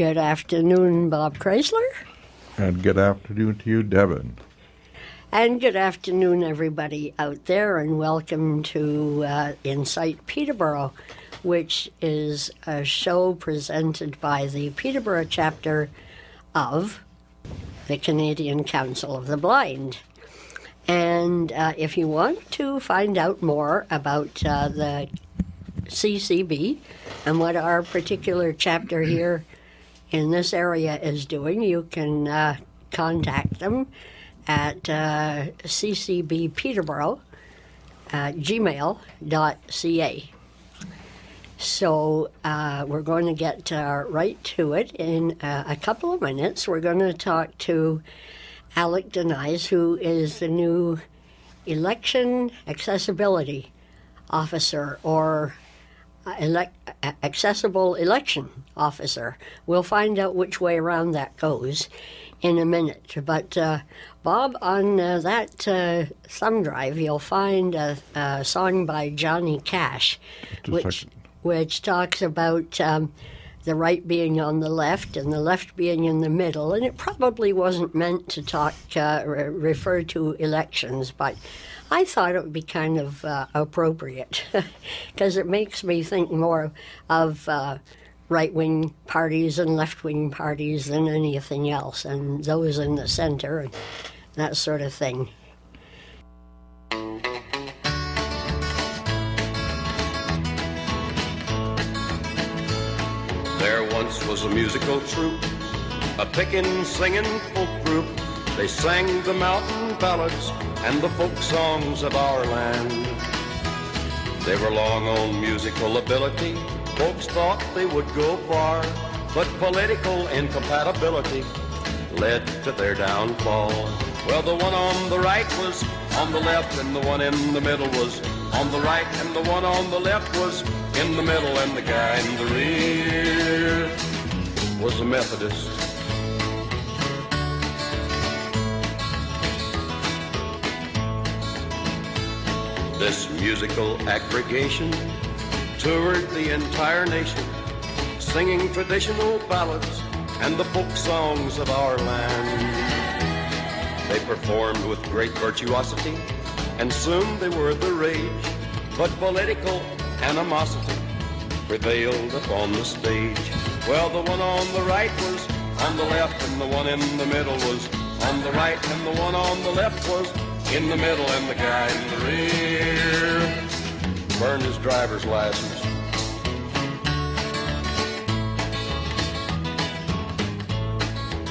Good afternoon, Bob Chrysler. And good afternoon to you, Devin. And good afternoon, everybody out there, and welcome to Insight Peterborough, which is a show presented by the Peterborough chapter of the Canadian Council of the Blind. And if you want to find out more about the CCB and what our particular chapter here in this area is doing, you can contact them at ccbpeterborough@gmail.ca. So we're going to get right to it. In a couple of minutes, we're going to talk to Alec Denise, who is the new Election Accessibility Officer, or Accessible Election Officer. We'll find out which way around that goes in a minute. But Bob, on that thumb drive, you'll find a song by Johnny Cash, which talks about the right being on the left and the left being in the middle. And it probably wasn't meant to refer to elections, but I thought it would be kind of appropriate because it makes me think more of right-wing parties and left-wing parties than anything else, and those in the center and that sort of thing. There once was a musical troupe, a pickin', singin' folk group. They sang the mountain ballads and the folk songs of our land. They were long on musical ability. Folks thought they would go far, but political incompatibility led to their downfall. Well, the one on the right was on the left, and the one in the middle was on the right, and the one on the left was in the middle, and the guy in the rear was a Methodist. This musical aggregation toured the entire nation, singing traditional ballads and the folk songs of our land. They performed with great virtuosity, and soon they were the rage, but political animosity prevailed upon the stage. Well, the one on the right was on the left, and the one in the middle was on the right, and the one on the left was in the middle, and the guy in the rear burned his driver's license.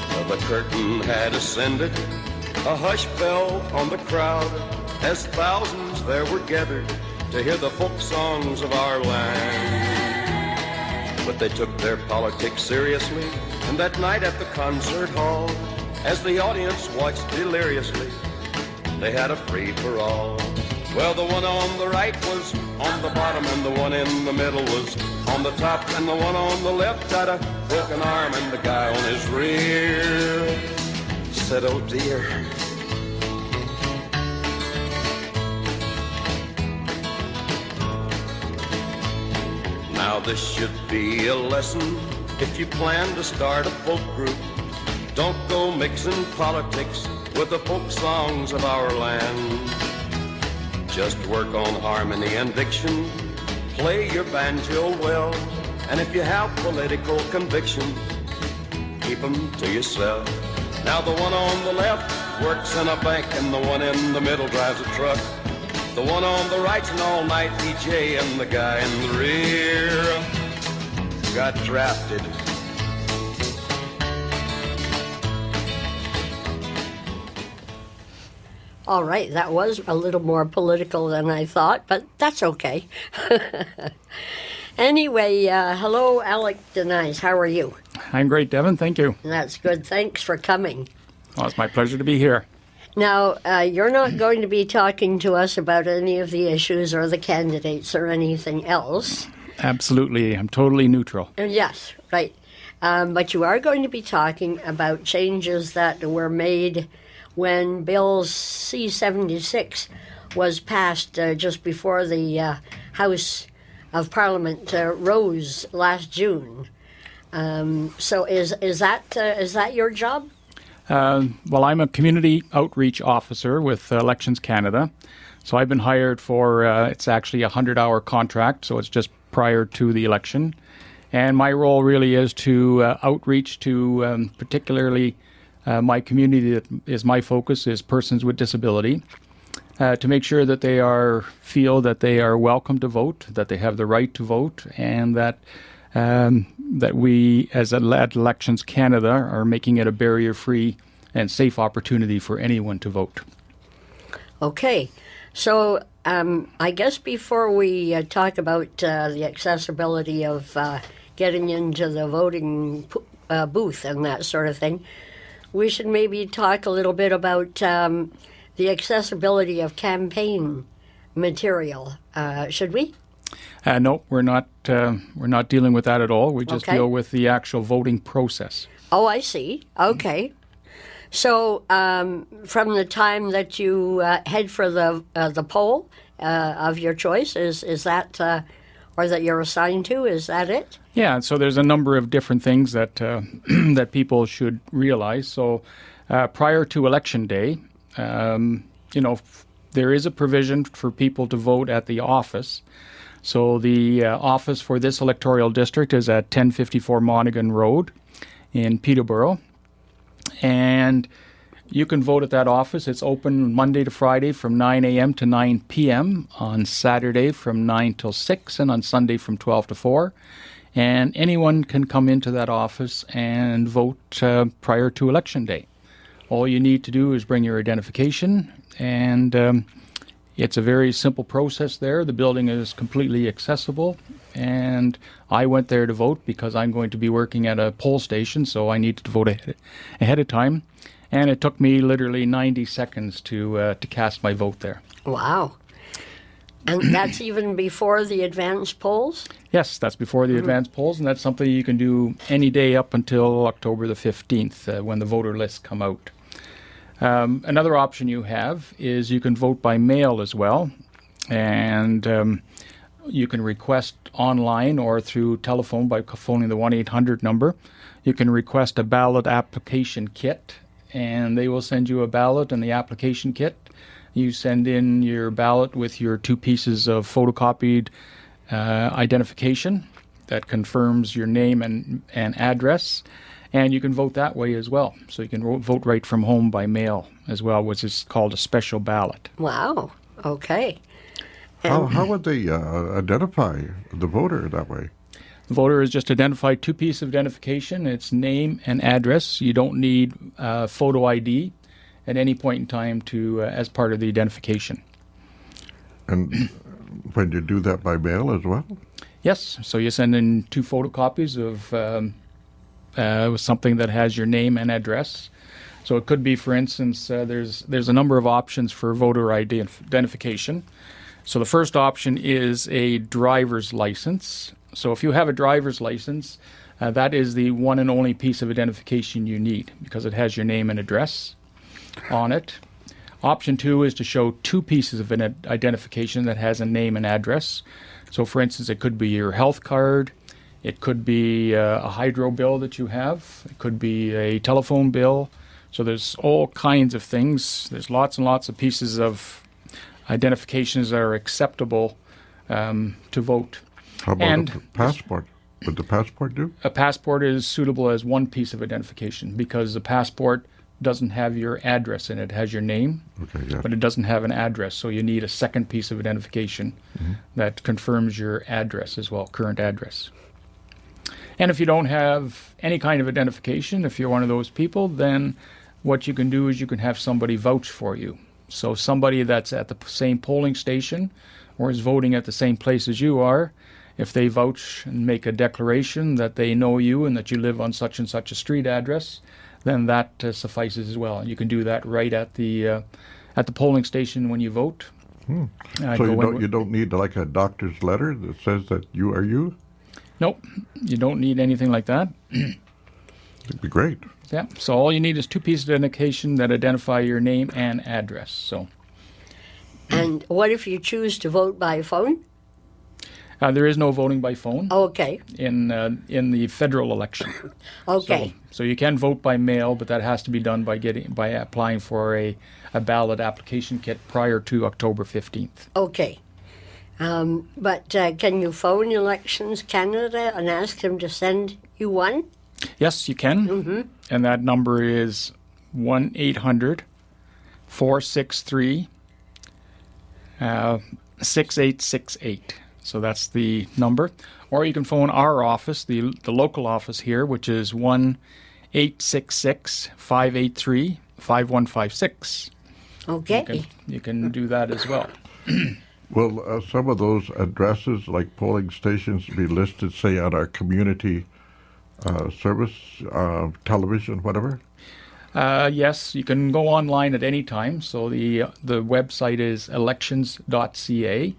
Well, the curtain had ascended, a hush fell on the crowd as thousands there were gathered to hear the folk songs of our land. But they took their politics seriously, and that night at the concert hall, as the audience watched deliriously, they had a free-for-all. Well, the one on the right was on the bottom, and the one in the middle was on the top, and the one on the left had a broken arm, and the guy on his rear said, oh dear. Now this should be a lesson. If you plan to start a folk group, don't go mixing politics with the folk songs of our land. Just work on harmony and diction, play your banjo well, and if you have political conviction, keep them to yourself. Now the one on the left works in a bank, and the one in the middle drives a truck. The one on the right's an all-night DJ, and the guy in the rear got drafted. All right, that was a little more political than I thought, but that's okay. Anyway, hello, Alec Denise. How are you? I'm great, Devin. Thank you. That's good. Thanks for coming. Well, it's my pleasure to be here. Now, you're not going to be talking to us about any of the issues or the candidates or anything else. Absolutely. I'm totally neutral. Yes, right. But you are going to be talking about changes that were made when Bill C-76 was passed just before the House of Parliament rose last June. So is that your job? Well, I'm a community outreach officer with Elections Canada. So I've been hired for, it's actually a 100-hour contract, so it's just prior to the election. And my role really is to outreach to particularly my community that is my focus, is persons with disability, to make sure that they feel that they are welcome to vote, that they have the right to vote, and that that we, as Elections Canada, are making it a barrier-free and safe opportunity for anyone to vote. Okay. So I guess before we talk about the accessibility of getting into the voting booth and that sort of thing, we should maybe talk a little bit about the accessibility of campaign material. Should we? No, we're not dealing with that at all. We just deal with the actual voting process. Oh, I see. Okay. So, from the time that you head for the poll of your choice, or that you're assigned to, is that it? Yeah. So there's a number of different things that that people should realize. So, prior to election day, there is a provision for people to vote at the office. So the office for this electoral district is at 1054 Monaghan Road in Peterborough. And you can vote at that office. It's open Monday to Friday from 9 a.m. to 9 p.m., on Saturday from 9 till 6, and on Sunday from 12 to 4. And anyone can come into that office and vote prior to Election Day. All you need to do is bring your identification, and it's a very simple process there. The building is completely accessible, and I went there to vote because I'm going to be working at a poll station, so I needed to vote ahead of time. And it took me literally 90 seconds to cast my vote there. Wow. And that's even before the advanced polls? Yes, that's before the advanced polls, and that's something you can do any day up until October the 15th when the voter lists come out. Another option you have is you can vote by mail as well, and you can request online or through telephone by phoning the 1-800 number. You can request a ballot application kit, and they will send you a ballot and the application kit. You send in your ballot with your two pieces of photocopied identification that confirms your name and address. And you can vote that way as well. So you can vote right from home by mail as well, which is called a special ballot. Wow. Okay. How would they identify the voter that way? The voter is just identified, two pieces of identification. It's name and address. You don't need photo ID at any point in time to as part of the identification. And when you do that by mail as well? Yes. So you send in two photocopies of... something that has your name and address. So it could be, for instance, there's a number of options for voter identification. So the first option is a driver's license. So if you have a driver's license, that is the one and only piece of identification you need because it has your name and address on it. Option two is to show two pieces of identification that has a name and address. So, for instance, it could be your health card. It could be a hydro bill that you have. It could be a telephone bill. So there's all kinds of things. There's lots and lots of pieces of identifications that are acceptable to vote. How about a passport? Would the passport do? A passport is suitable as one piece of identification because the passport doesn't have your address in it. It has your name, but it doesn't have an address. So you need a second piece of identification that confirms your address as well, current address. And if you don't have any kind of identification, if you're one of those people, then what you can do is you can have somebody vouch for you. So somebody that's at the same polling station or is voting at the same place as you are, if they vouch and make a declaration that they know you and that you live on such and such a street address, then that suffices as well. And you can do that right at the polling station when you vote. So you don't need like a doctor's letter that says that you are you? Nope, you don't need anything like that. It'd be great. Yeah, so all you need is two pieces of identification that identify your name and address. So, and what if you choose to vote by phone? There is no voting by phone. Okay. In the federal election. Okay. So you can vote by mail, but that has to be done by applying for a ballot application kit prior to October 15th. Okay. But can you phone Elections Canada and ask them to send you one? Yes, you can. Mm-hmm. And that number is 1-800-463-6868. So that's the number. Or you can phone our office, the local office here, which is 1-866-583-5156. Okay. You can do that as well. Will some of those addresses, like polling stations, be listed, say, on our community service, television, whatever? Yes, you can go online at any time. So the website is elections.ca.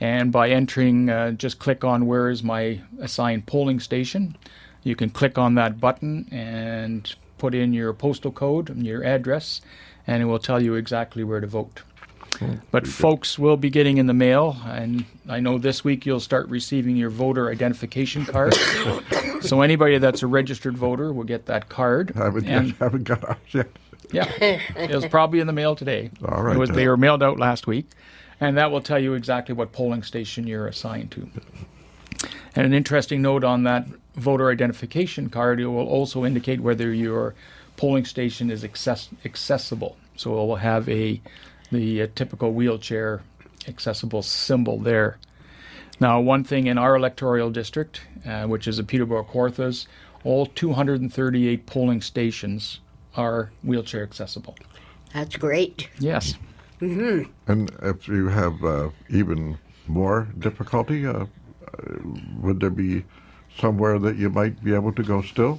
And by entering, just click on where is my assigned polling station. You can click on that button and put in your postal code and your address, and it will tell you exactly where to vote. Cool. But folks will be getting in the mail, and I know this week you'll start receiving your voter identification card. So anybody that's a registered voter will get that card. I haven't got ours yet. Yeah, it was probably in the mail today. All right. They were mailed out last week, and that will tell you exactly what polling station you're assigned to. And an interesting note on that voter identification card, it will also indicate whether your polling station is accessible. So it will have the typical wheelchair accessible symbol there. Now, one thing in our electoral district, which is the Peterborough-Corthas, all 238 polling stations are wheelchair accessible. That's great. Yes. Mm-hmm. And if you have even more difficulty, would there be somewhere that you might be able to go still?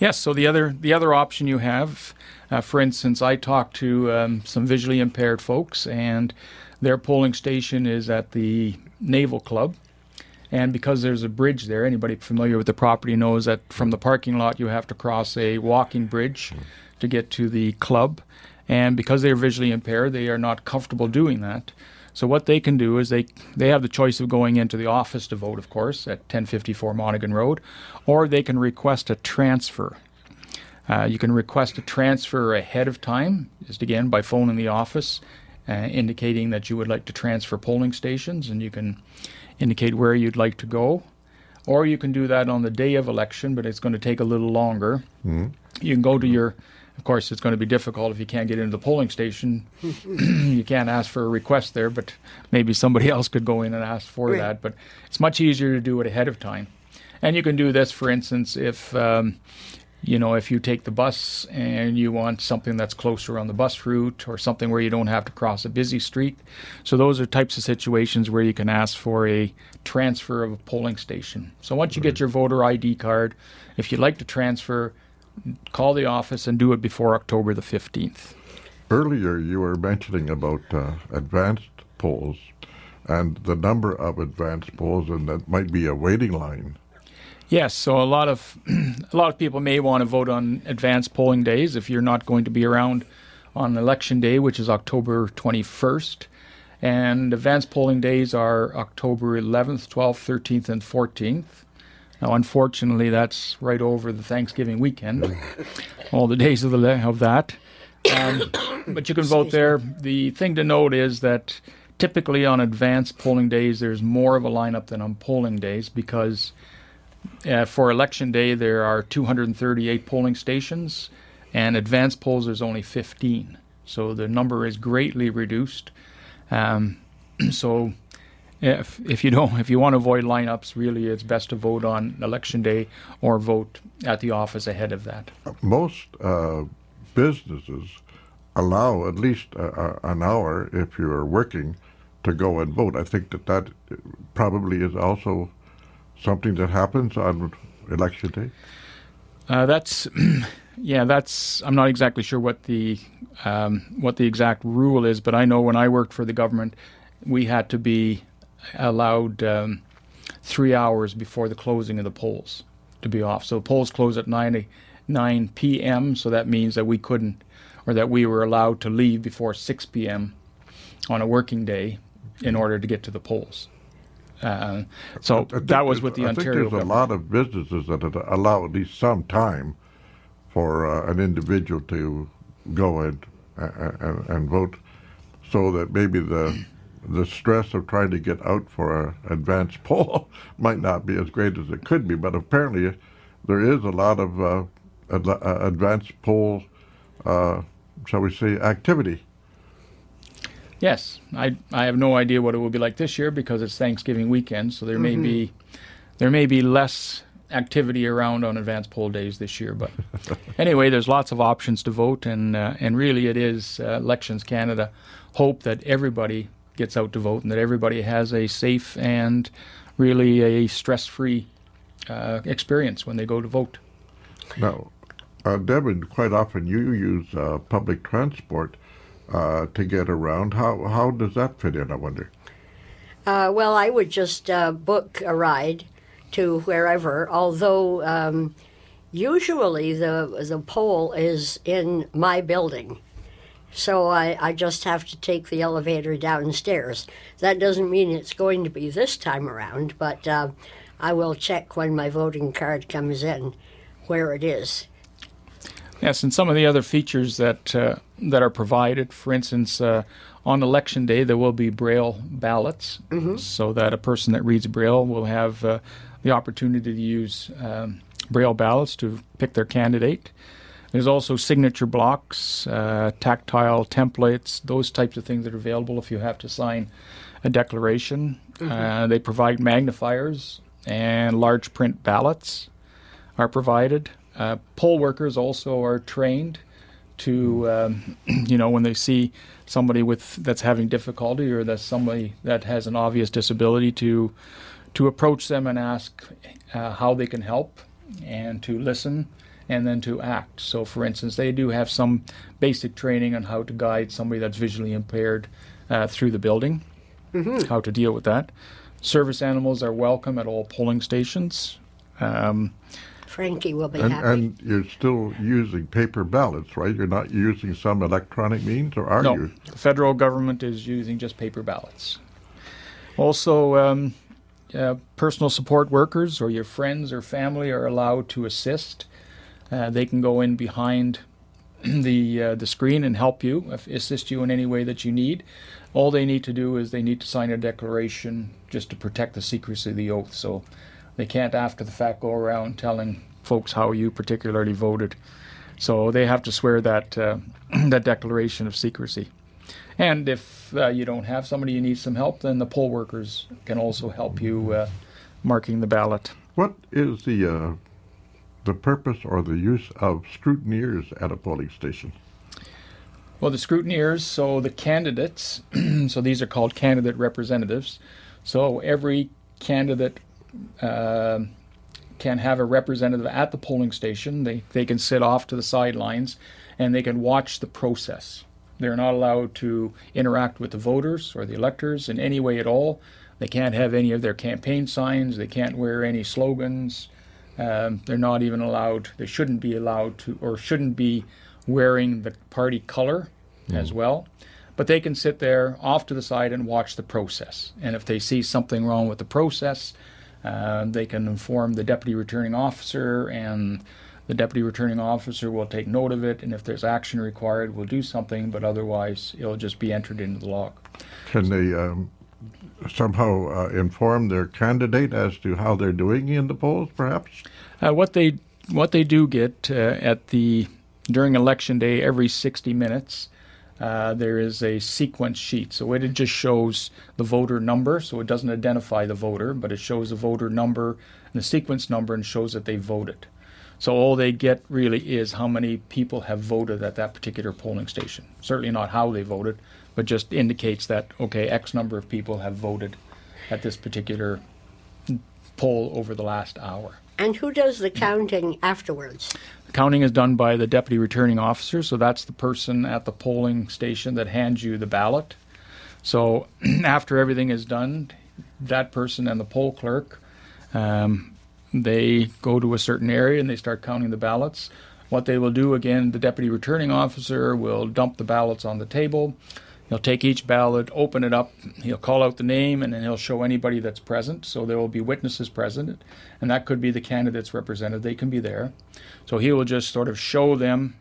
Yes. So the other option you have, for instance, I talked to some visually impaired folks, and their polling station is at the Naval Club. And because there's a bridge there, anybody familiar with the property knows that from the parking lot you have to cross a walking bridge to get to the club. And because they're visually impaired, they are not comfortable doing that. So what they can do is they have the choice of going into the office to vote, of course, at 1054 Monaghan Road, or they can request a transfer. You can request a transfer ahead of time, just again by phoning the office, indicating that you would like to transfer polling stations, and you can indicate where you'd like to go. Or you can do that on the day of election, but it's going to take a little longer. Mm-hmm. You can go to your... Of course, it's going to be difficult if you can't get into the polling station. You can't ask for a request there, but maybe somebody else could go in and ask for that. But it's much easier to do it ahead of time. And you can do this, for instance, if if you take the bus and you want something that's closer on the bus route or something where you don't have to cross a busy street. So those are types of situations where you can ask for a transfer of a polling station. So once you get your voter ID card, if you'd like to transfer, call the office and do it before October the 15th. Earlier you were mentioning about advanced polls and the number of advanced polls, and that might be a waiting line. Yes, so a lot of people may want to vote on advanced polling days if you're not going to be around on election day, which is October 21st. And advanced polling days are October 11th, 12th, 13th, and 14th. Now, unfortunately, that's right over the Thanksgiving weekend, all the days of that. But you can vote there. The thing to note is that typically on advanced polling days, there's more of a lineup than on polling days because for Election Day, there are 238 polling stations, and advanced polls, there's only 15. So the number is greatly reduced. If you want to avoid lineups, really it's best to vote on Election Day or vote at the office ahead of that. Most businesses allow at least an hour, if you're working, to go and vote. I think that probably is also something that happens on Election Day. I'm not exactly sure what the exact rule is, but I know when I worked for the government, we had to be allowed 3 hours before the closing of the polls to be off. So the polls close at 9 p.m., so that means that we couldn't, or that we were allowed to leave before 6 p.m. on a working day in order to get to the polls. So that was with the Ontario government. I think there's a lot of businesses that allow at least some time for an individual to go and vote, so that maybe the stress of trying to get out for an advanced poll might not be as great as it could be. But apparently there is a lot of advanced poll, shall we say, activity. Yes. I have no idea what it will be like this year because it's Thanksgiving weekend, so there may be less activity around on advanced poll days this year. But anyway, there's lots of options to vote, and really it is Elections Canada hope that everybody gets out to vote and that everybody has a safe and really a stress-free experience when they go to vote. Now, Deb, quite often you use public transport to get around. How does that fit in, I wonder? Well, I would just book a ride to wherever, although usually the poll is in my building. So I just have to take the elevator downstairs. That doesn't mean it's going to be this time around, but I will check when my voting card comes in where it is. Yes, and some of the other features that are provided, for instance, on Election Day there will be Braille ballots, so that a person that reads Braille will have the opportunity to use Braille ballots to pick their candidate. There's also signature blocks, tactile templates, those types of things that are available if you have to sign a declaration. They provide magnifiers, and large print ballots are provided. Poll workers also are trained to, when they see somebody that's having difficulty or that's somebody that has an obvious disability, to approach them and ask how they can help, and to listen and then to act. So, for instance, they do have some basic training on how to guide somebody that's visually impaired through the building, how to deal with that. Service animals are welcome at all polling stations. Frankie will be happy. And you're still using paper ballots, right? You're not using some electronic means, or are you? No, the federal government is using just paper ballots. Also, personal support workers or your friends or family are allowed to assist. They can go in behind the screen and help you, assist you in any way that you need. All they need to do is they need to sign a declaration just to protect the secrecy of the oath. So they can't, after the fact, go around telling folks how you particularly voted. So they have to swear that that declaration of secrecy. And if you don't have somebody, you need some help, then the poll workers can also help you marking the ballot. What is the purpose or the use of scrutineers at a polling station? Well, the scrutineers, so the candidates, so these are called candidate representatives. So every candidate can have a representative at the polling station. They can sit off to the sidelines and they can watch the process. They're not allowed to interact with the voters or the electors in any way at all. They can't have any of their campaign signs. They can't wear any slogans. They're not even allowed, they shouldn't be allowed to, or shouldn't be wearing the party color as well. But they can sit there off to the side and watch the process. And if they see something wrong with the process, they can inform the deputy returning officer, and the deputy returning officer will take note of it. And if there's action required, we'll do something, but otherwise it'll just be entered into the log. Can they somehow inform their candidate as to how they're doing in the polls, perhaps? What they do get during Election Day, every 60 minutes, there is a sequence sheet. So it just shows the voter number, so it doesn't identify the voter, but it shows the voter number and the sequence number and shows that they voted. So all they get really is how many people have voted at that particular polling station. Certainly not how they voted, but just indicates that, okay, X number of people have voted at this particular poll over the last hour. And who does the counting afterwards? The counting is done by the deputy returning officer, so that's the person at the polling station that hands you the ballot. So after everything is done, that person and the poll clerk, they go to a certain area and they start counting the ballots. What they will do, again, the deputy returning officer will dump the ballots on the table. He'll take each ballot, open it up, he'll call out the name, and then he'll show anybody that's present. So there will be witnesses present, and that could be the candidates represented. They can be there. So he will just sort of show them,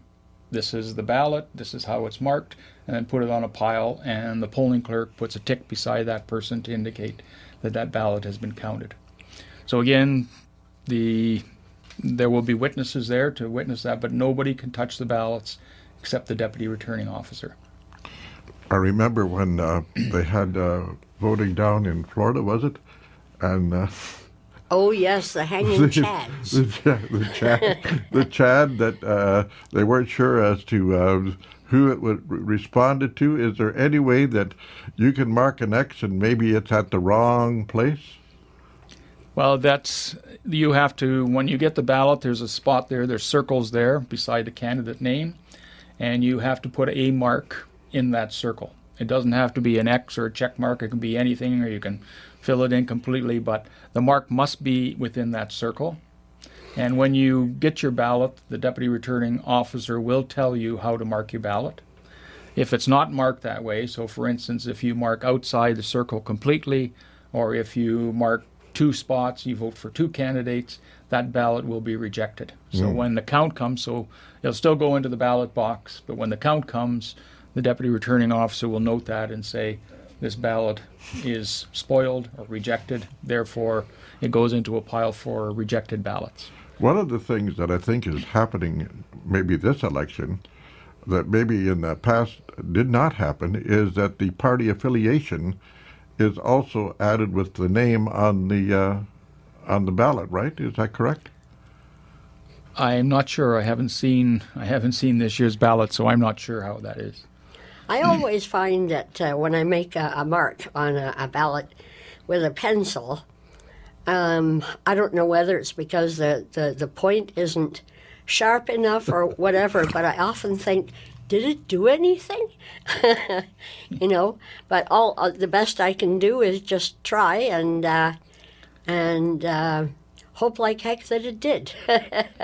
this is the ballot, this is how it's marked, and then put it on a pile, and the polling clerk puts a tick beside that person to indicate that that ballot has been counted. So again, there will be witnesses there to witness that, but nobody can touch the ballots except the deputy returning officer. I remember when they had voting down in Florida, was it? And oh yes, the hanging chads. The chad that they weren't sure as to who it would responded to. Is there any way that you can mark an X and maybe it's at the wrong place? Well, you have to, when you get the ballot, there's a spot there. There's circles there beside the candidate name, and you have to put a mark in that circle. It doesn't have to be an X or a check mark. It can be anything, or you can fill it in completely, but the mark must be within that circle. And when you get your ballot, the deputy returning officer will tell you how to mark your ballot. If it's not marked that way, so for instance, if you mark outside the circle completely, or if you mark two spots, you vote for two candidates, that ballot will be rejected. So when the count comes, so it'll still go into the ballot box, but when the count comes, the deputy returning officer will note that and say, this ballot is spoiled or rejected, therefore it goes into a pile for rejected ballots. One of the things that I think is happening maybe this election that maybe in the past did not happen is that the party affiliation is also added with the name on the ballot, right? Is that correct? I'm not sure. I haven't seen this year's ballot, so I'm not sure how that is. I always find that when I make a mark on a ballot with a pencil, I don't know whether it's because the point isn't sharp enough or whatever, but I often think, did it do anything? You know, but all the best I can do is just try and hope like heck that it did.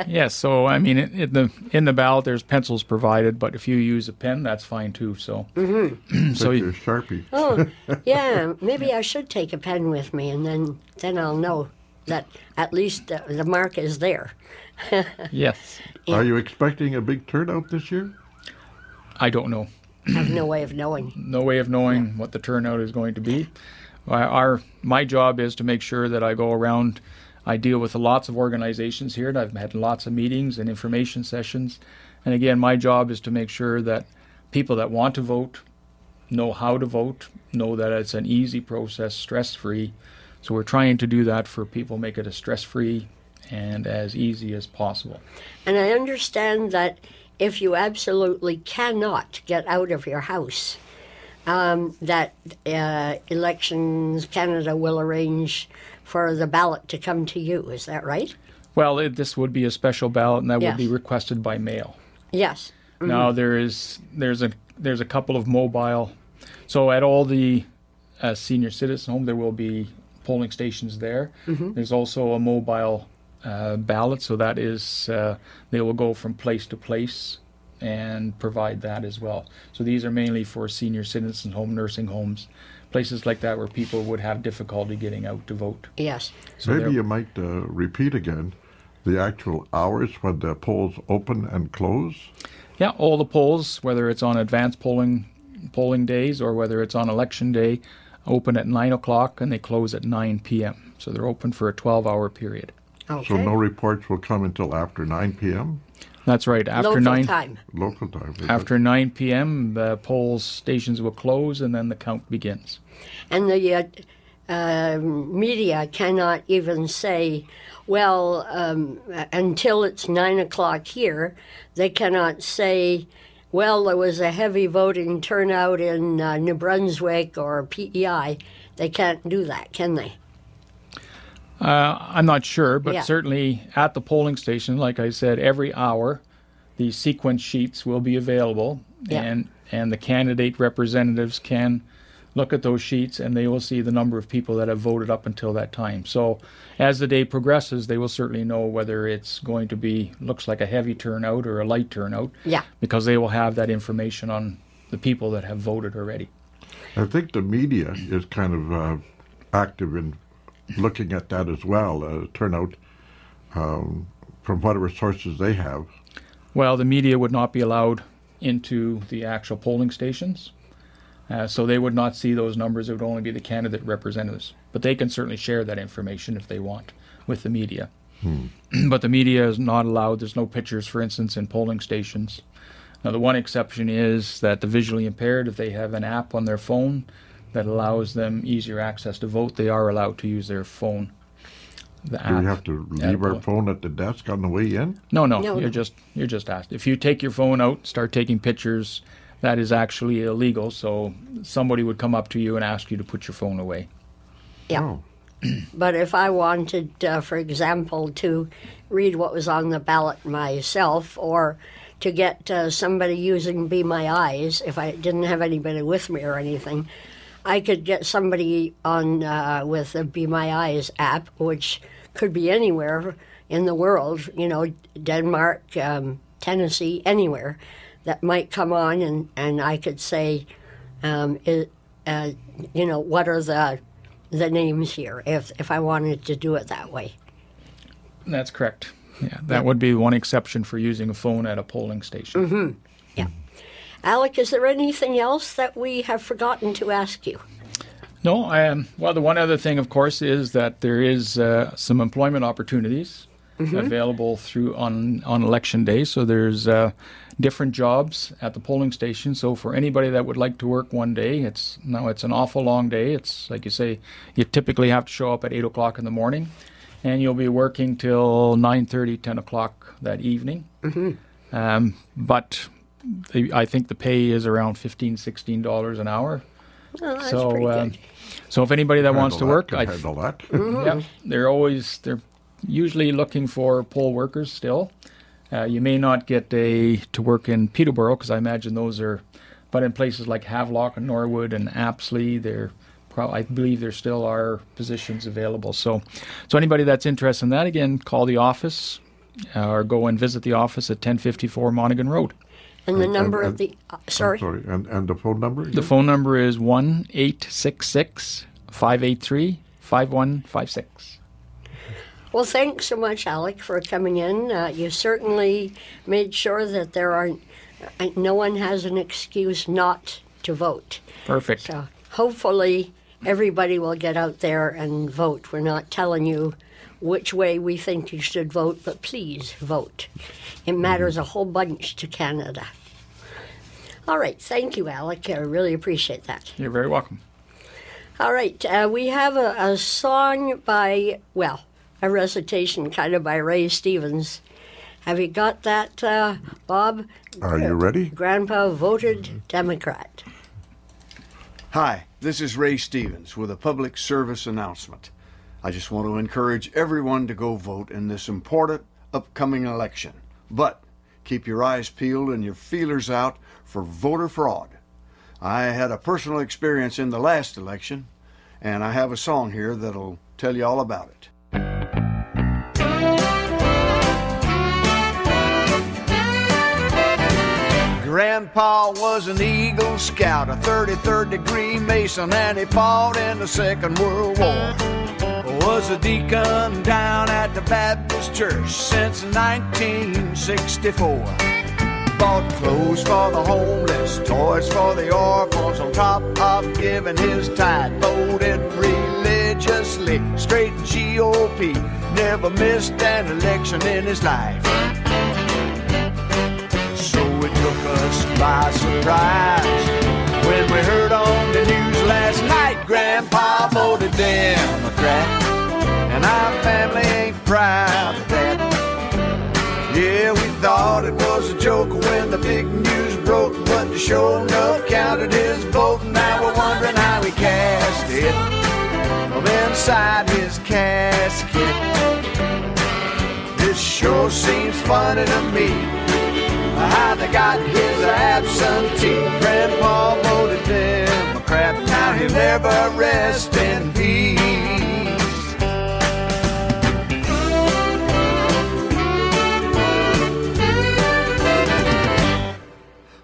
Yes, so I mean, in the ballot, there's pencils provided, but if you use a pen, that's fine too. So, so you Sharpie. Oh, yeah. Maybe I should take a pen with me, and then I'll know that at least the mark is there. Yes. Yeah. Are you expecting a big turnout this year? I don't know. I have no way of knowing. No. What the turnout is going to be. My job is to make sure that I go around. I deal with lots of organizations here, and I've had lots of meetings and information sessions. And again, my job is to make sure that people that want to vote know how to vote, know that it's an easy process, stress-free. So we're trying to do that for people, make it as stress-free and as easy as possible. And I understand that if you absolutely cannot get out of your house, that Elections Canada will arrange for the ballot to come to you. Is that right? Well, this would be a special ballot, and that would be requested by mail. Yes. Mm-hmm. Now there's a couple of mobile. So at all the senior citizen home, there will be polling stations there. Mm-hmm. There's also a mobile ballot, so that is they will go from place to place and provide that as well. So these are mainly for senior citizen home, nursing homes, places like that where people would have difficulty getting out to vote. Yes. So maybe you might repeat again the actual hours when the polls open and close. Yeah, all the polls, whether it's on advanced polling days or whether it's on election day, open at 9 o'clock and they close at 9 p.m. So they're open for a 12-hour period. Okay. So no reports will come until after 9 p.m.? That's right. Local time. After 9 p.m., the poll stations will close, and then the count begins. And the media cannot even say, well, until it's 9 o'clock here, they cannot say, well, there was a heavy voting turnout in New Brunswick or PEI. They can't do that, can they? I'm not sure, but certainly at the polling station, like I said, every hour, the sequence sheets will be available, and the candidate representatives can look at those sheets, and they will see the number of people that have voted up until that time. So as the day progresses, they will certainly know whether it's going to be, looks like a heavy turnout or a light turnout, because they will have that information on the people that have voted already. I think the media is kind of active in looking at that as well, turnout from whatever sources they have. Well, the media would not be allowed into the actual polling stations, so they would not see those numbers. It would only be the candidate representatives. But they can certainly share that information if they want with the media. But the media is not allowed. There's no pictures, for instance, in polling stations. Now, the one exception is that the visually impaired, if they have an app on their phone that allows them easier access to vote, they are allowed to use their phone. Do we have to leave our phone at the desk on the way in? No. You're just asked. If you take your phone out, start taking pictures, that is actually illegal. So somebody would come up to you and ask you to put your phone away. Yeah. Oh. But if I wanted, for example, to read what was on the ballot myself, or to get somebody using Be My Eyes, if I didn't have anybody with me or anything, I could get somebody on with the Be My Eyes app, which could be anywhere in the world, you know, Denmark, Tennessee, anywhere, that might come on, and I could say, you know, what are the names here, if I wanted to do it that way. That's correct. Yeah, that would be one exception for using a phone at a polling station. Mm-hmm. Yeah. Alec, is there anything else that we have forgotten to ask you? No. Well, the one other thing, of course, is that there is some employment opportunities available through on election day. So there's different jobs at the polling station. So for anybody that would like to work one day, it's an awful long day. It's like you say, you typically have to show up at 8 o'clock in the morning, and you'll be working till 9:30, 10 o'clock that evening. But I think the pay is around $15-16 an hour. Oh, that's pretty good. So if anybody that wants to work, I handle that. Yeah, they're usually looking for poll workers still. You may not get to work in Peterborough, because I imagine those are, but in places like Havelock and Norwood and Apsley, I believe there still are positions available. So anybody that's interested in that, again, call the office or go and visit the office at 1054 Monaghan Road. And the number of the and the phone number? The phone number is 1-866-583-5156. Well, thanks so much, Alec, for coming in. You certainly made sure that no one has an excuse not to vote. Perfect. So hopefully everybody will get out there and vote. We're not telling you which way we think you should vote, but please vote. It matters a whole bunch to Canada. All right. Thank you, Alec. I really appreciate that. You're very welcome. All right. We have a song by, a recitation kind of by Ray Stevens. Have you got that, Bob? Are you ready? Grandpa voted Democrat. Hi, this is Ray Stevens with a public service announcement. I just want to encourage everyone to go vote in this important upcoming election. But keep your eyes peeled and your feelers out for voter fraud. I had a personal experience in the last election, and I have a song here that'll tell you all about it. Grandpa was an Eagle Scout, a 33rd degree Mason, and he fought in the Second World War. Was a deacon down at the Baptist Church since 1964. Bought clothes for the homeless, toys for the orphans, on top of giving his tithe, voted religiously, straight GOP, never missed an election in his life. Took us by surprise when we heard on the news last night Grandpa voted Democrat, and our family ain't proud of that. Yeah, we thought it was a joke when the big news broke, but the sure enough counted his vote. Now we're wondering how he cast it from inside his casket. This sure seems funny to me, how they got his absentee. Grandpa voted Democrat, now he'll never rest in peace.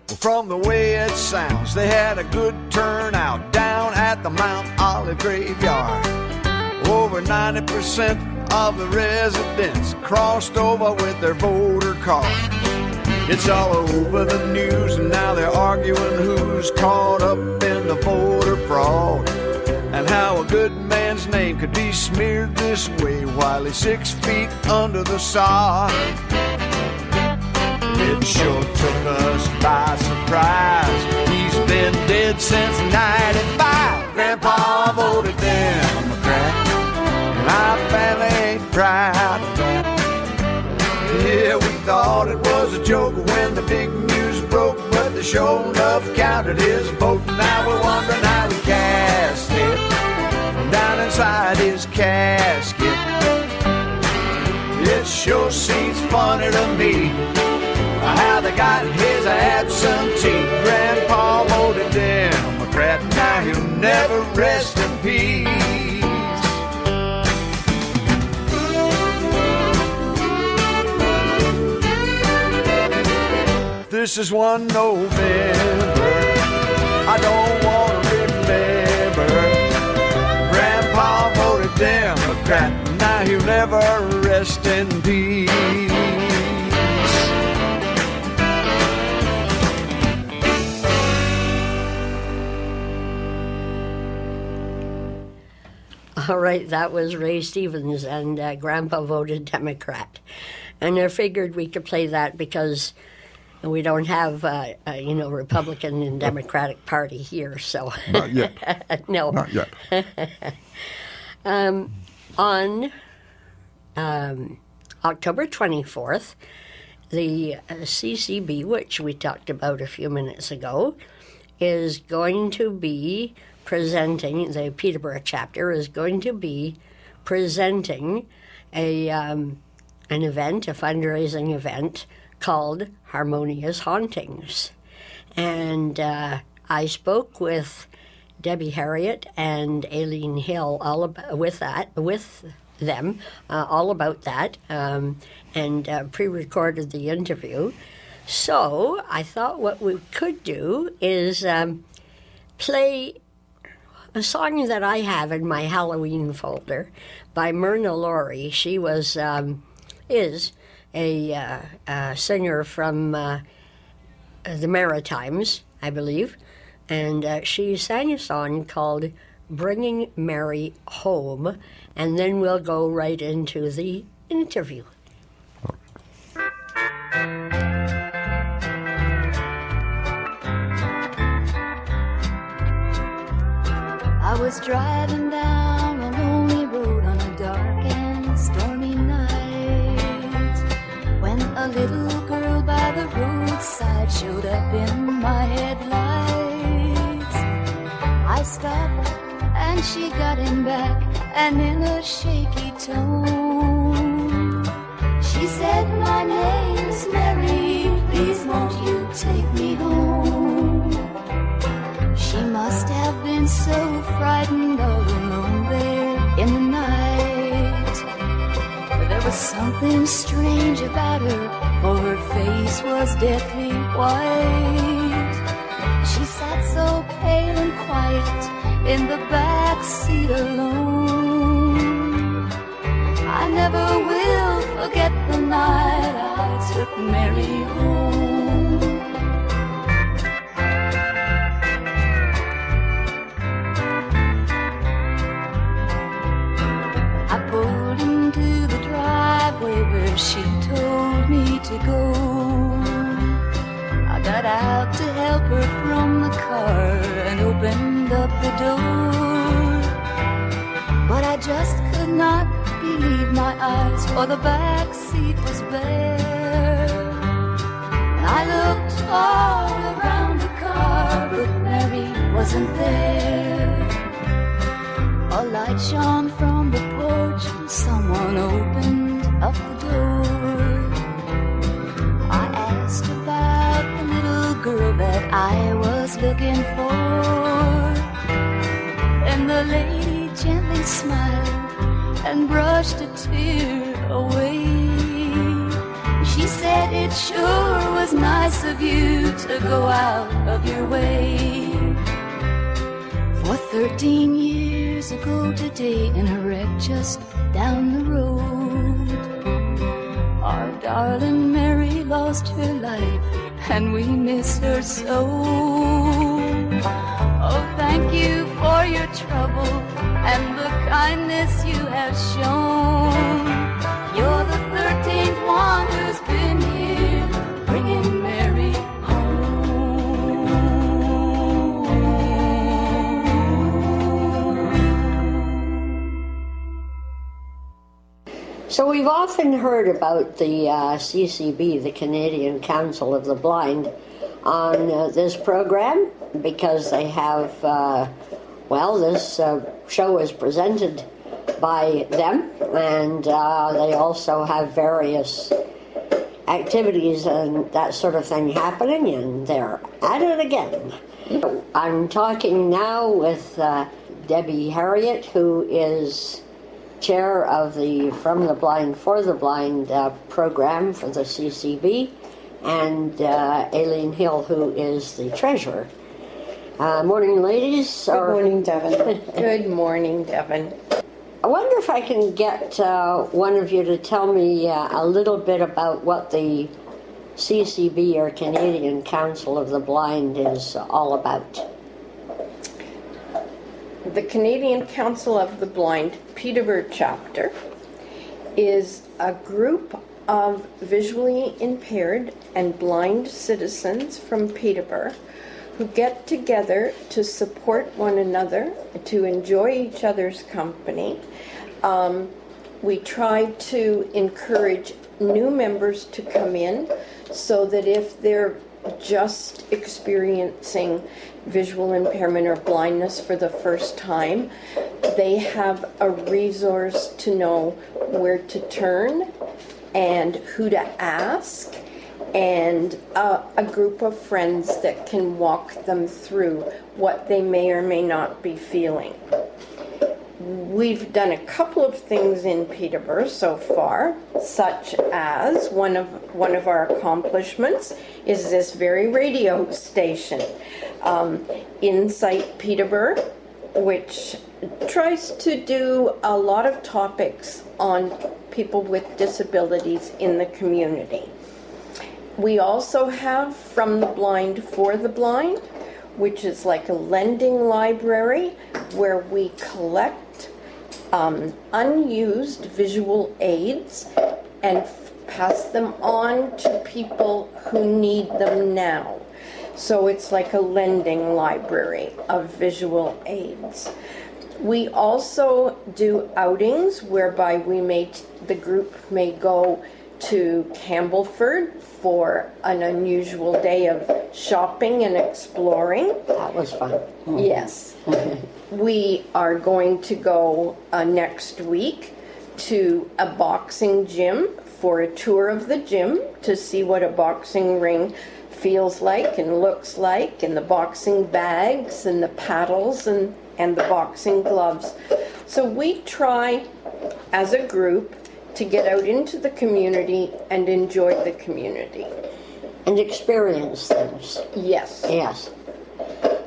Well, from the way it's sounds. They had a good turnout down at the Mount Olive graveyard. Over 90% of the residents crossed over with their voter card. It's all over the news, and now they're arguing who's caught up in the voter fraud, and how a good man's name could be smeared this way while he's 6 feet under the sod. It sure took us by surprise. He's been dead since '95. Grandpa voted Democrat, and my family ain't proud of that. Yeah, we thought it was a joke when the big news broke, but they sure enough counted his vote. Now we're wondering how he cast it from down inside his casket. It sure seems funny to me how they got his absentee. Grandpa voted Democrat, now he'll never rest in peace. This is 1 November, I don't want to remember. Grandpa voted Democrat, now he'll never rest in peace. All right, that was Ray Stevens and Grandpa voted Democrat. And I figured we could play that because we don't have, you know, Republican and Democratic Party here, so. Not yet. No. Not yet. On October 24th, the CCB, which we talked about a few minutes ago, is going to be presenting, the Peterborough chapter is going to be presenting a an event, a fundraising event, called Harmonious Hauntings. And I spoke with Debbie Harriet and Eileen Hill all about, with them, all about that, and pre-recorded the interview. So I thought what we could do is play a song that I have in my Halloween folder by Myrna Laurie. She was, is a singer from the Maritimes, I believe, and she sang a song called Bringing Mary Home, and then we'll go right into the interview. I was driving down a lonely road on a dark and stormy night, when a little girl by the roadside showed up in my headlights. I stopped and she got him back, and in a shaky tone she said, "My name's Mary, please won't you take me home?" She must have been so frightened all alone there in the night. There was something strange about her, for her face was deathly white. She sat so pale and quiet in the back seat alone. I never will forget the night I took Mary home. I pulled into the driveway where she told me to go. I got out to help her from the car and opened up the door, but I just could not believe my eyes, for the back seat was bare. And I looked all around the car, but Mary wasn't there. A light shone from the porch and someone opened up the door. I asked about the little girl that I was looking for, and the lady gently smiled and brushed a tear away. She said, "It sure was was nice of you to go out of your way. For 13 years ago today, in a wreck just down the road, our darling Mary lost her life, and we miss her so. Oh, thank you for your trouble and the kindness you have shown. You're the 13th one who's been here, bringing Mary home. So we've often heard about the CCB, the Canadian Council of the Blind, on this program, because they have, this show is presented by them, and they also have various activities and that sort of thing happening, and they're at it again. I'm talking now with Debbie Harriet, who is chair of the From the Blind for the Blind program for the CCB, and Eileen Hill, who is the treasurer. Morning, ladies. Good morning, Devon. Good morning, Devon. I wonder if I can get one of you to tell me a little bit about what the CCB, or Canadian Council of the Blind, is all about. The Canadian Council of the Blind Peterborough Chapter is a group of visually impaired and blind citizens from Peterborough who get together to support one another, to enjoy each other's company. We try to encourage new members to come in, so that if they're just experiencing visual impairment or blindness for the first time, they have a resource to know where to turn and who to ask, and a group of friends that can walk them through what they may or may not be feeling. We've done a couple of things in Peterborough so far, such as one of our accomplishments is this very radio station, Insight Peterborough, which tries to do a lot of topics on people with disabilities in the community. We also have From the Blind for the Blind, which is like a lending library where we collect unused visual aids and pass them on to people who need them now. So it's like a lending library of visual aids. We also do outings whereby the group may go to Campbellford for an unusual day of shopping and exploring. That was fun. Mm. Yes. We are going to go next week to a boxing gym for a tour of the gym to see what a boxing ring feels like and looks like, and the boxing bags and the paddles and the boxing gloves. So we try as a group to get out into the community and enjoy the community. And experience things. Yes. Yes.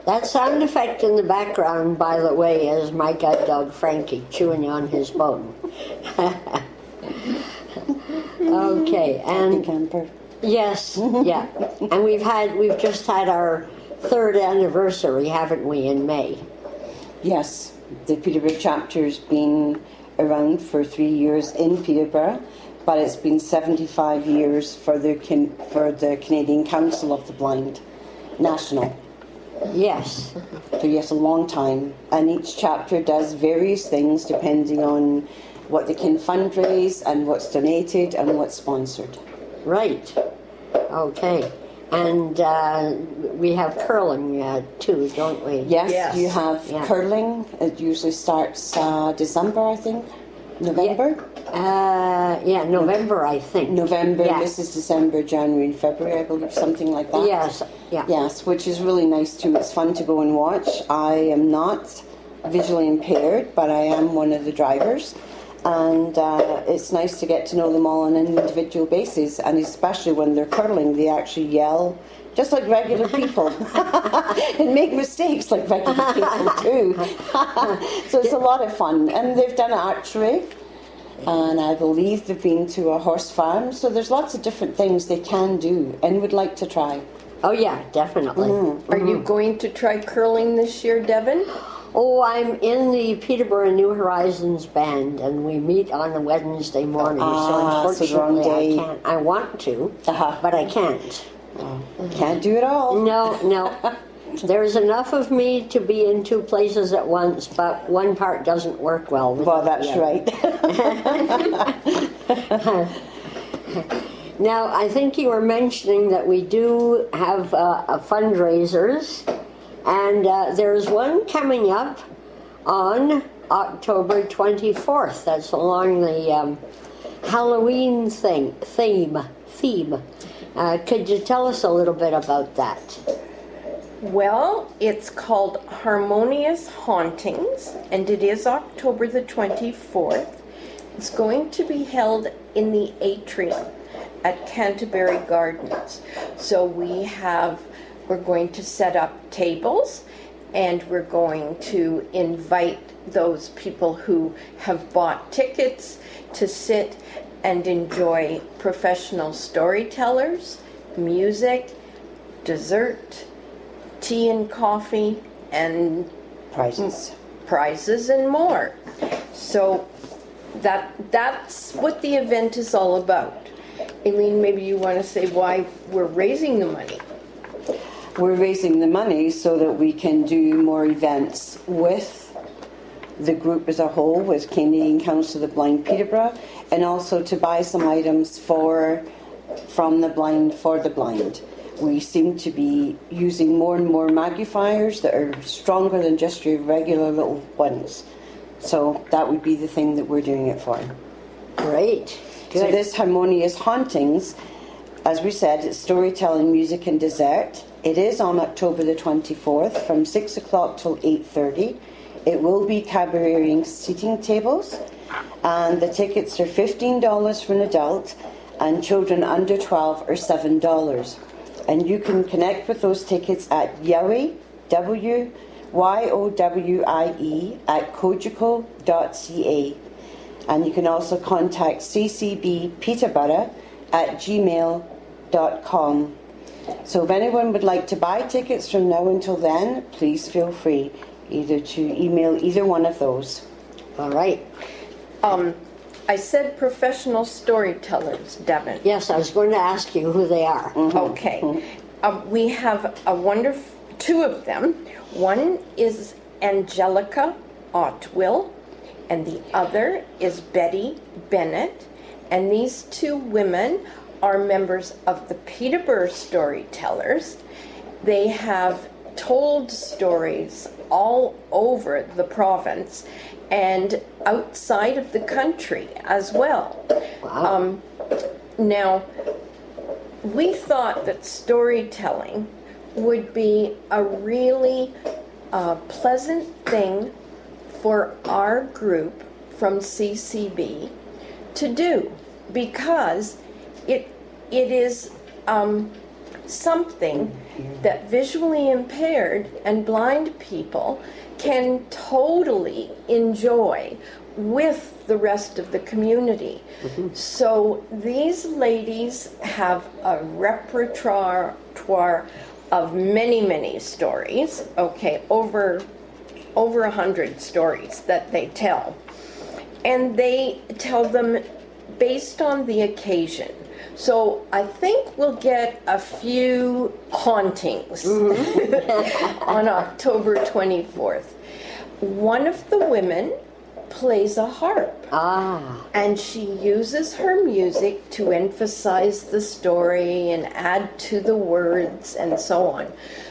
That sound effect in the background, by the way, is my guide dog Frankie chewing on his bone. Okay, and camper. Yes, yeah. And we've just had our third anniversary, haven't we, in May? Yes, the Peterborough Chapter's been around for 3 years in Peterborough, but it's been 75 years for the Canadian Council of the Blind, national. Yes. So yes, a long time. And each chapter does various things depending on what they can fundraise and what's donated and what's sponsored. Right. Okay. And we have curling too, don't we? Yes. You have curling. It usually starts December, I think. November? November, I think. November, yes. This is December, January and February, I believe, something like that. Yes, yeah. Yes, which is really nice too. It's fun to go and watch. I am not visually impaired, but I am one of the drivers. and it's nice to get to know them all on an individual basis, and especially when they're curling, they actually yell just like regular people and make mistakes like regular people too. So it's a lot of fun, and they've done archery, and I believe they've been to a horse farm, so there's lots of different things they can do and would like to try. Oh yeah, definitely. Mm-hmm. Are you going to try curling this year, Devin? Oh, I'm in the Peterborough New Horizons band, and we meet on a Wednesday morning, so unfortunately I can't. I want to, but I can't. Can't do it all. No, no. There's enough of me to be in two places at once, but one part doesn't work well. Well, that's right. Now, I think you were mentioning that we do have fundraisers, and there's one coming up on October 24th. That's along the Halloween theme. Could you tell us a little bit about that? Well, it's called Harmonious Hauntings, and it is October the 24th. It's going to be held in the atrium at Canterbury Gardens. So we're going to set up tables, and we're going to invite those people who have bought tickets to sit and enjoy professional storytellers, music, dessert, tea and coffee, and prizes and more. So that's what the event is all about. Eileen, maybe you want to say why we're raising the money. We're raising the money so that we can do more events with the group as a whole, with Canadian Council of the Blind Peterborough, and also to buy some items for From the Blind for the Blind. We seem to be using more and more magnifiers that are stronger than just your regular little ones. So that would be the thing that we're doing it for. Great. Good. So this Harmonious Hauntings, as we said, it's storytelling, music and dessert. It is on October the 24th from 6 o'clock till 8:30. It will be cabaret seating tables, and the tickets are $15 for an adult, and children under 12 are $7. And you can connect with those tickets at Yowie, W-Y-O-W-I-E, at Kojiko.ca. And you can also contact ccbpeterborough@gmail.com. So if anyone would like to buy tickets from now until then, please feel free either to email either one of those. All right. I said professional storytellers, Devin. Yes, I was going to ask you who they are. Mm-hmm. Okay. Mm-hmm. We have two of them. One is Angelica Otwill, and the other is Betty Bennett. And these two women are members of the Peterborough Storytellers. They have told stories all over the province and outside of the country as well. Wow. Now, we thought that storytelling would be a really pleasant thing for our group from CCB to do, because it is something that visually impaired and blind people can totally enjoy with the rest of the community. Mm-hmm. So these ladies have a repertoire of many, many stories, okay, over 100 stories that they tell. And they tell them based on the occasion. So I think we'll get a few hauntings mm-hmm. on October 24th. One of the women plays a harp, and she uses her music to emphasize the story and add to the words and so on.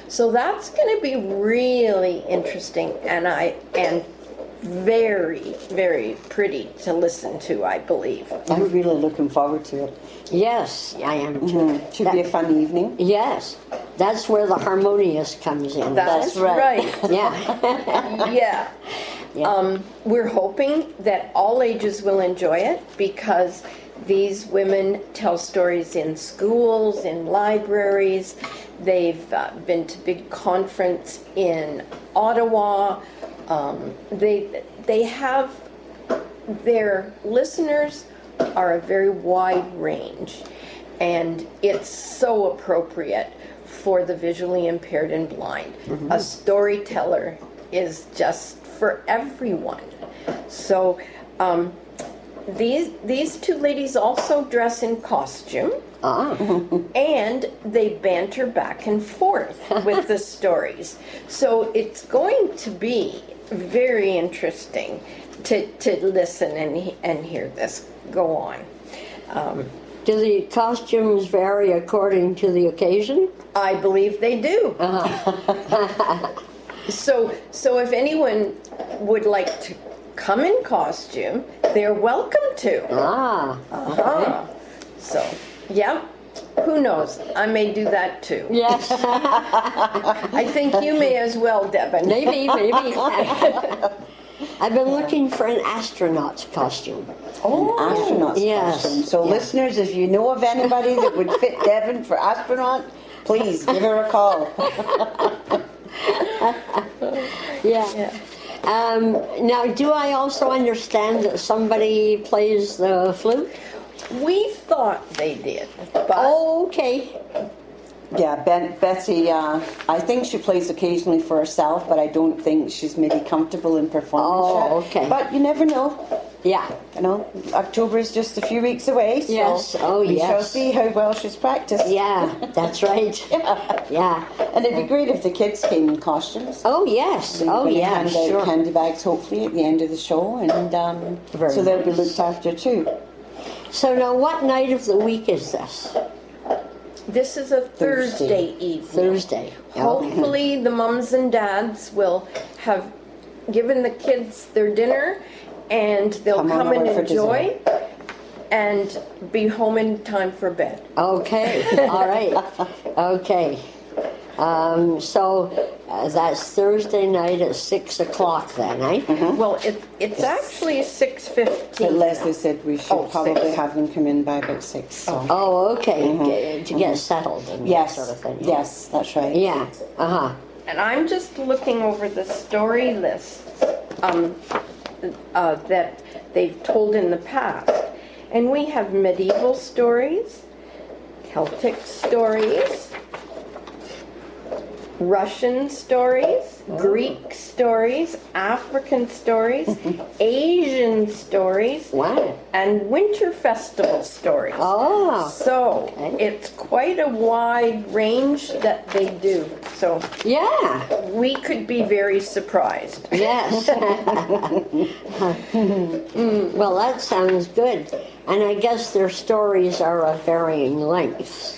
So that's going to be really interesting, and very, very pretty to listen to, I believe. I'm really looking forward to it. Yes, I am too. Mm-hmm. Should be a fun evening. Yes, that's where the harmonious comes in. That's right. Yeah. Yeah. Yeah. We're hoping that all ages will enjoy it, because these women tell stories in schools, in libraries. They've been to big conference in Ottawa. They have, their listeners are a very wide range, and it's so appropriate for the visually impaired and blind. Mm-hmm. A storyteller is just for everyone. So these two ladies also dress in costume, and they banter back and forth with the stories. So it's going to be very interesting to listen and hear this go on. Do the costumes vary according to the occasion? I believe they do. Uh-huh. So if anyone would like to come in costume, they're welcome to. Ah. Uh-huh. Okay. So, yeah. Who knows? I may do that too. Yes. I think you may as well, Devin. Maybe. I've been looking for an astronaut's costume. Oh, an astronaut's costume. So, listeners, if you know of anybody that would fit Devin for astronaut, please give her a call. Yeah. Now, do I also understand that somebody plays the flute? We thought they did. But okay. Yeah, Betsy, I think she plays occasionally for herself, but I don't think she's maybe comfortable in performance yet. Okay. But you never know. Yeah. You know, October is just a few weeks away, so we shall see how well she's practiced. Yeah, that's right. And it'd be great if the kids came in costumes. Oh, yes. Oh, yeah, hand out candy bags, hopefully, at the end of the show, and so they'll be looked after, too. So now, what night of the week is this? This is a Thursday evening. Thursday. Hopefully the mums and dads will have given the kids their dinner, and they'll come and enjoy and be home in time for bed. Okay. All right. Okay. So that's Thursday night at 6:00 then, eh? Mm-hmm. Well, it's actually 6:15. But Leslie said we should probably have them come in by about 6. So. Oh, okay. Mm-hmm. To get settled and that sort of thing. Yeah. Yes, that's right. Yeah. Uh-huh. And I'm just looking over the story lists that they've told in the past. And we have medieval stories, Celtic stories, Russian stories, Greek stories, African stories, Asian stories, and winter festival stories. It's quite a wide range that they do. So we could be very surprised. Yes. Well, that sounds good. And I guess their stories are of varying lengths.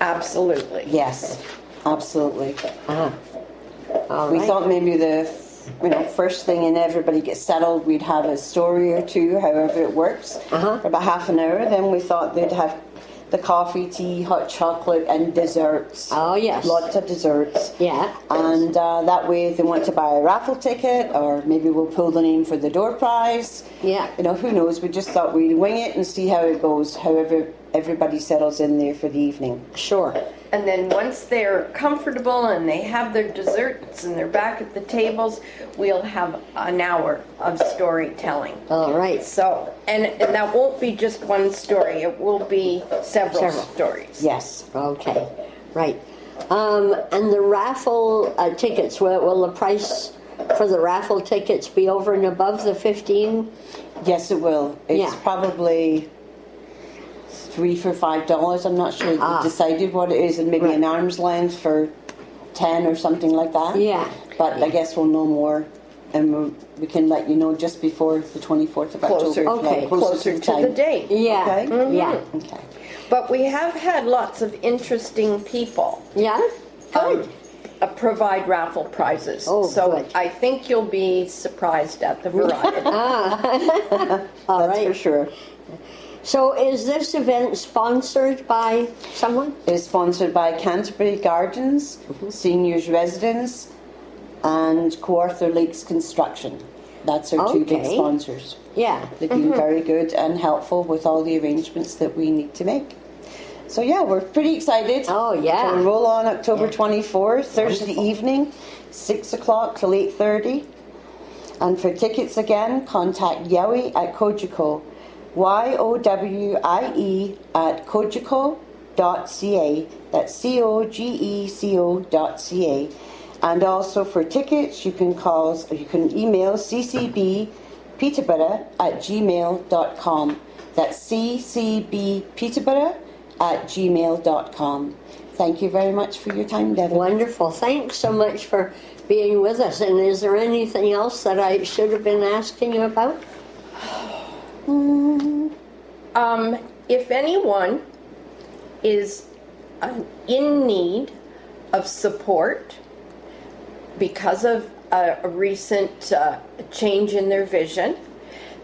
Absolutely. Yes. Absolutely. We thought maybe the first thing and everybody gets settled, we'd have a story or two, however it works, for about half an hour. Then we thought they'd have the coffee, tea, hot chocolate, and desserts. Oh, yes. Lots of desserts. Yeah. And that way, if they want to buy a raffle ticket, or maybe we'll pull the name for the door prize. Yeah. Who knows? We just thought we'd wing it and see how it goes, however everybody settles in there for the evening. Sure. And then once they're comfortable and they have their desserts and they're back at the tables, we'll have an hour of storytelling. All right. So, and that won't be just one story. It will be several stories. Yes. Okay. Right. And the raffle tickets, will the price for the raffle tickets be over and above the $15? Yes, it will. It's probably 3 for $5. I'm not sure they decided what it is, and maybe an arm's length for 10 or something like that. Yeah. But I guess we'll know more, and we can let you know just before the 24th of October. Okay. Closer to the date. Yeah. Okay. Mm-hmm. Yeah. Okay. But we have had lots of interesting people. Yeah. Good. Provide raffle prizes. I think you'll be surprised at the variety. All right. That's for sure. So is this event sponsored by someone? It's sponsored by Canterbury Gardens, Seniors Residence, and Arthur Lakes Construction. That's our two big sponsors. Yeah. They've been very good and helpful with all the arrangements that we need to make. So yeah, we're pretty excited. Oh yeah. So roll on October 24th, Thursday evening, 6 o'clock till 8:30. And for tickets again, contact Yowie at Kojiko, yowie@kojiko.ca. That's COGECO.ca. And also for tickets, you can call, you can email ccbpeterborough@gmail.com. That's ccbpeterborough@gmail.com. Thank you very much for your time, Devin. Wonderful. Thanks so much for being with us. And is there anything else that I should have been asking you about? If anyone is in need of support because of a recent change in their vision,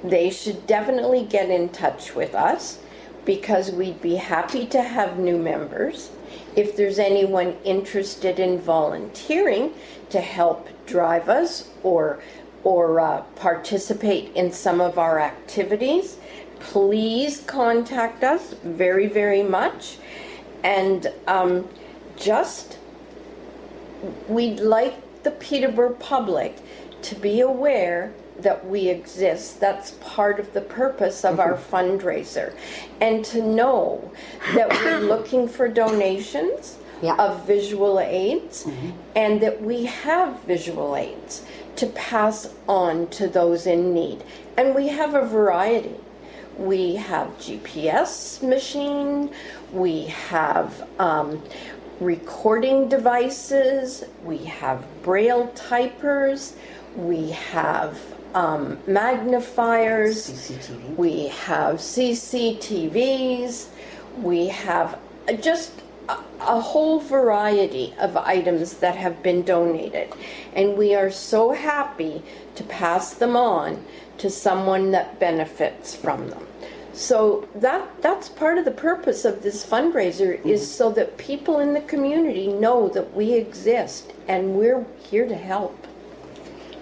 they should definitely get in touch with us, because we'd be happy to have new members. If there's anyone interested in volunteering to help drive us or participate in some of our activities, please contact us very, very much. And we'd like the Peterborough public to be aware that we exist. That's part of the purpose of our fundraiser, and to know that we're looking for donations of visual aids, and that we have visual aids to pass on to those in need. And we have a variety. We have GPS machine, we have recording devices, we have braille typers, we have magnifiers, CCTV. We have CCTVs, we have just a whole variety of items that have been donated, and we are so happy to pass them on to someone that benefits from them. So that's part of the purpose of this fundraiser, is so that people in the community know that we exist and we're here to help.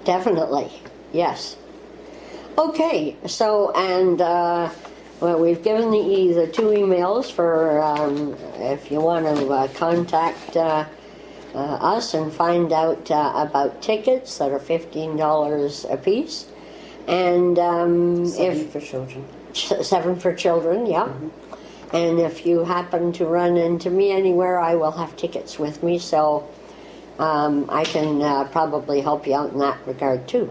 Definitely. Yes. Okay, so, and well, we've given the two emails for if you want to contact us and find out about tickets that are $15 a piece. And $7 for children. $7 for children, yeah. Mm-hmm. And if you happen to run into me anywhere, I will have tickets with me, so I can probably help you out in that regard too.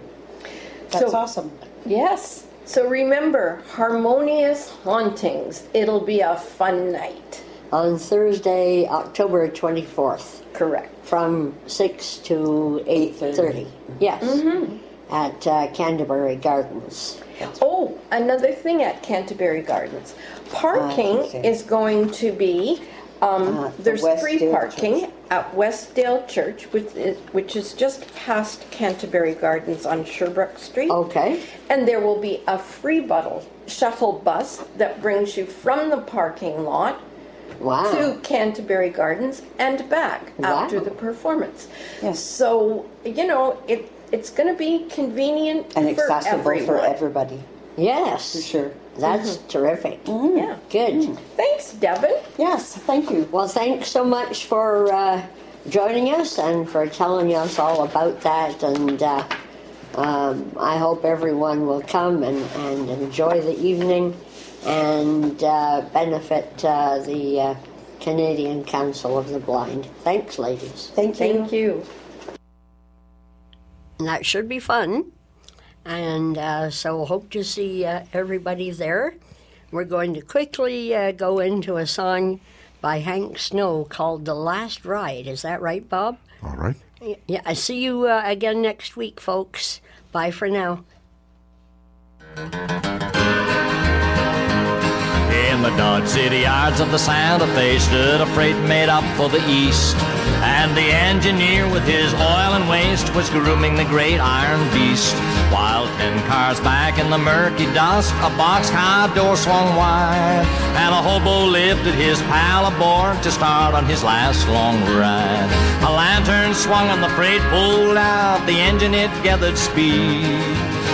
That's awesome. Yes. So remember, Harmonious Hauntings. It'll be a fun night. On Thursday, October 24th. Correct. From 6 to 8:30. Yes. Mm-hmm. At Canterbury Gardens. Oh, another thing at Canterbury Gardens. Parking is going to be... there's free parking at Westdale Church, which is just past Canterbury Gardens on Sherbrooke Street. Okay. And there will be a free shuttle bus that brings you from the parking lot to Canterbury Gardens and back after the performance. Yes. So, you know, it's going to be convenient and accessible for everybody. Yes. For sure. That's terrific. Mm-hmm. Yeah. Good. Mm. Thanks, Devin. Yes, thank you. Well, thanks so much for joining us and for telling us all about that. And I hope everyone will come and enjoy the evening and benefit the Canadian Council of the Blind. Thanks, ladies. Thank you. Thank you. That should be fun. And so hope to see everybody there. We're going to quickly go into a song by Hank Snow called The Last Ride. Is that right, Bob? All right. Yeah, I see you again next week, folks. Bye for now. Yeah. in the dark city yards of the Santa Fe stood a freight made up for the East. And the engineer with his oil and waste was grooming the great iron beast. While 10 cars back in the murky dust, a boxcar door swung wide, and a hobo lifted his pal aboard to start on his last long ride. A lantern swung and the freight pulled out, the engine it gathered speed.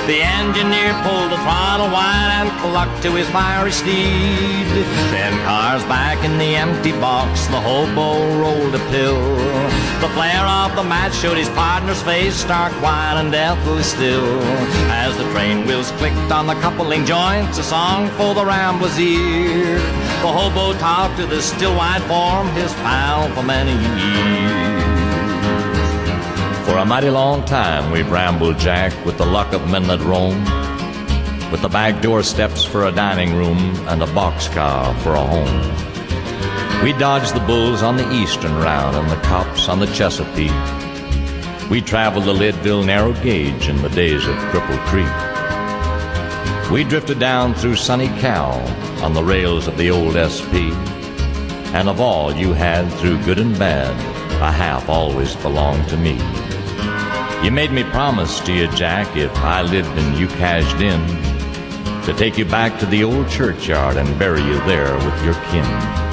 The engineer pulled the throttle wide and clucked to his fiery steed. 10 cars back in the empty box, the hobo rolled a pill. The flare of the match showed his partner's face stark white and deathly still. As the train wheels clicked on the coupling joints, a song for the rambler's ear. The hobo talked to the still white form, his pal for many years. For a mighty long time we've rambled, Jack, with the luck of men that roam, with the back door steps for a dining room and a boxcar for a home. We dodged the bulls on the eastern route and the cops on the Chesapeake. We traveled the Leadville narrow gauge in the days of Cripple Creek. We drifted down through sunny Cal on the rails of the old SP. And of all you had through good and bad, a half always belonged to me. You made me promise to you, Jack, if I lived and you cashed in, to take you back to the old churchyard and bury you there with your kin.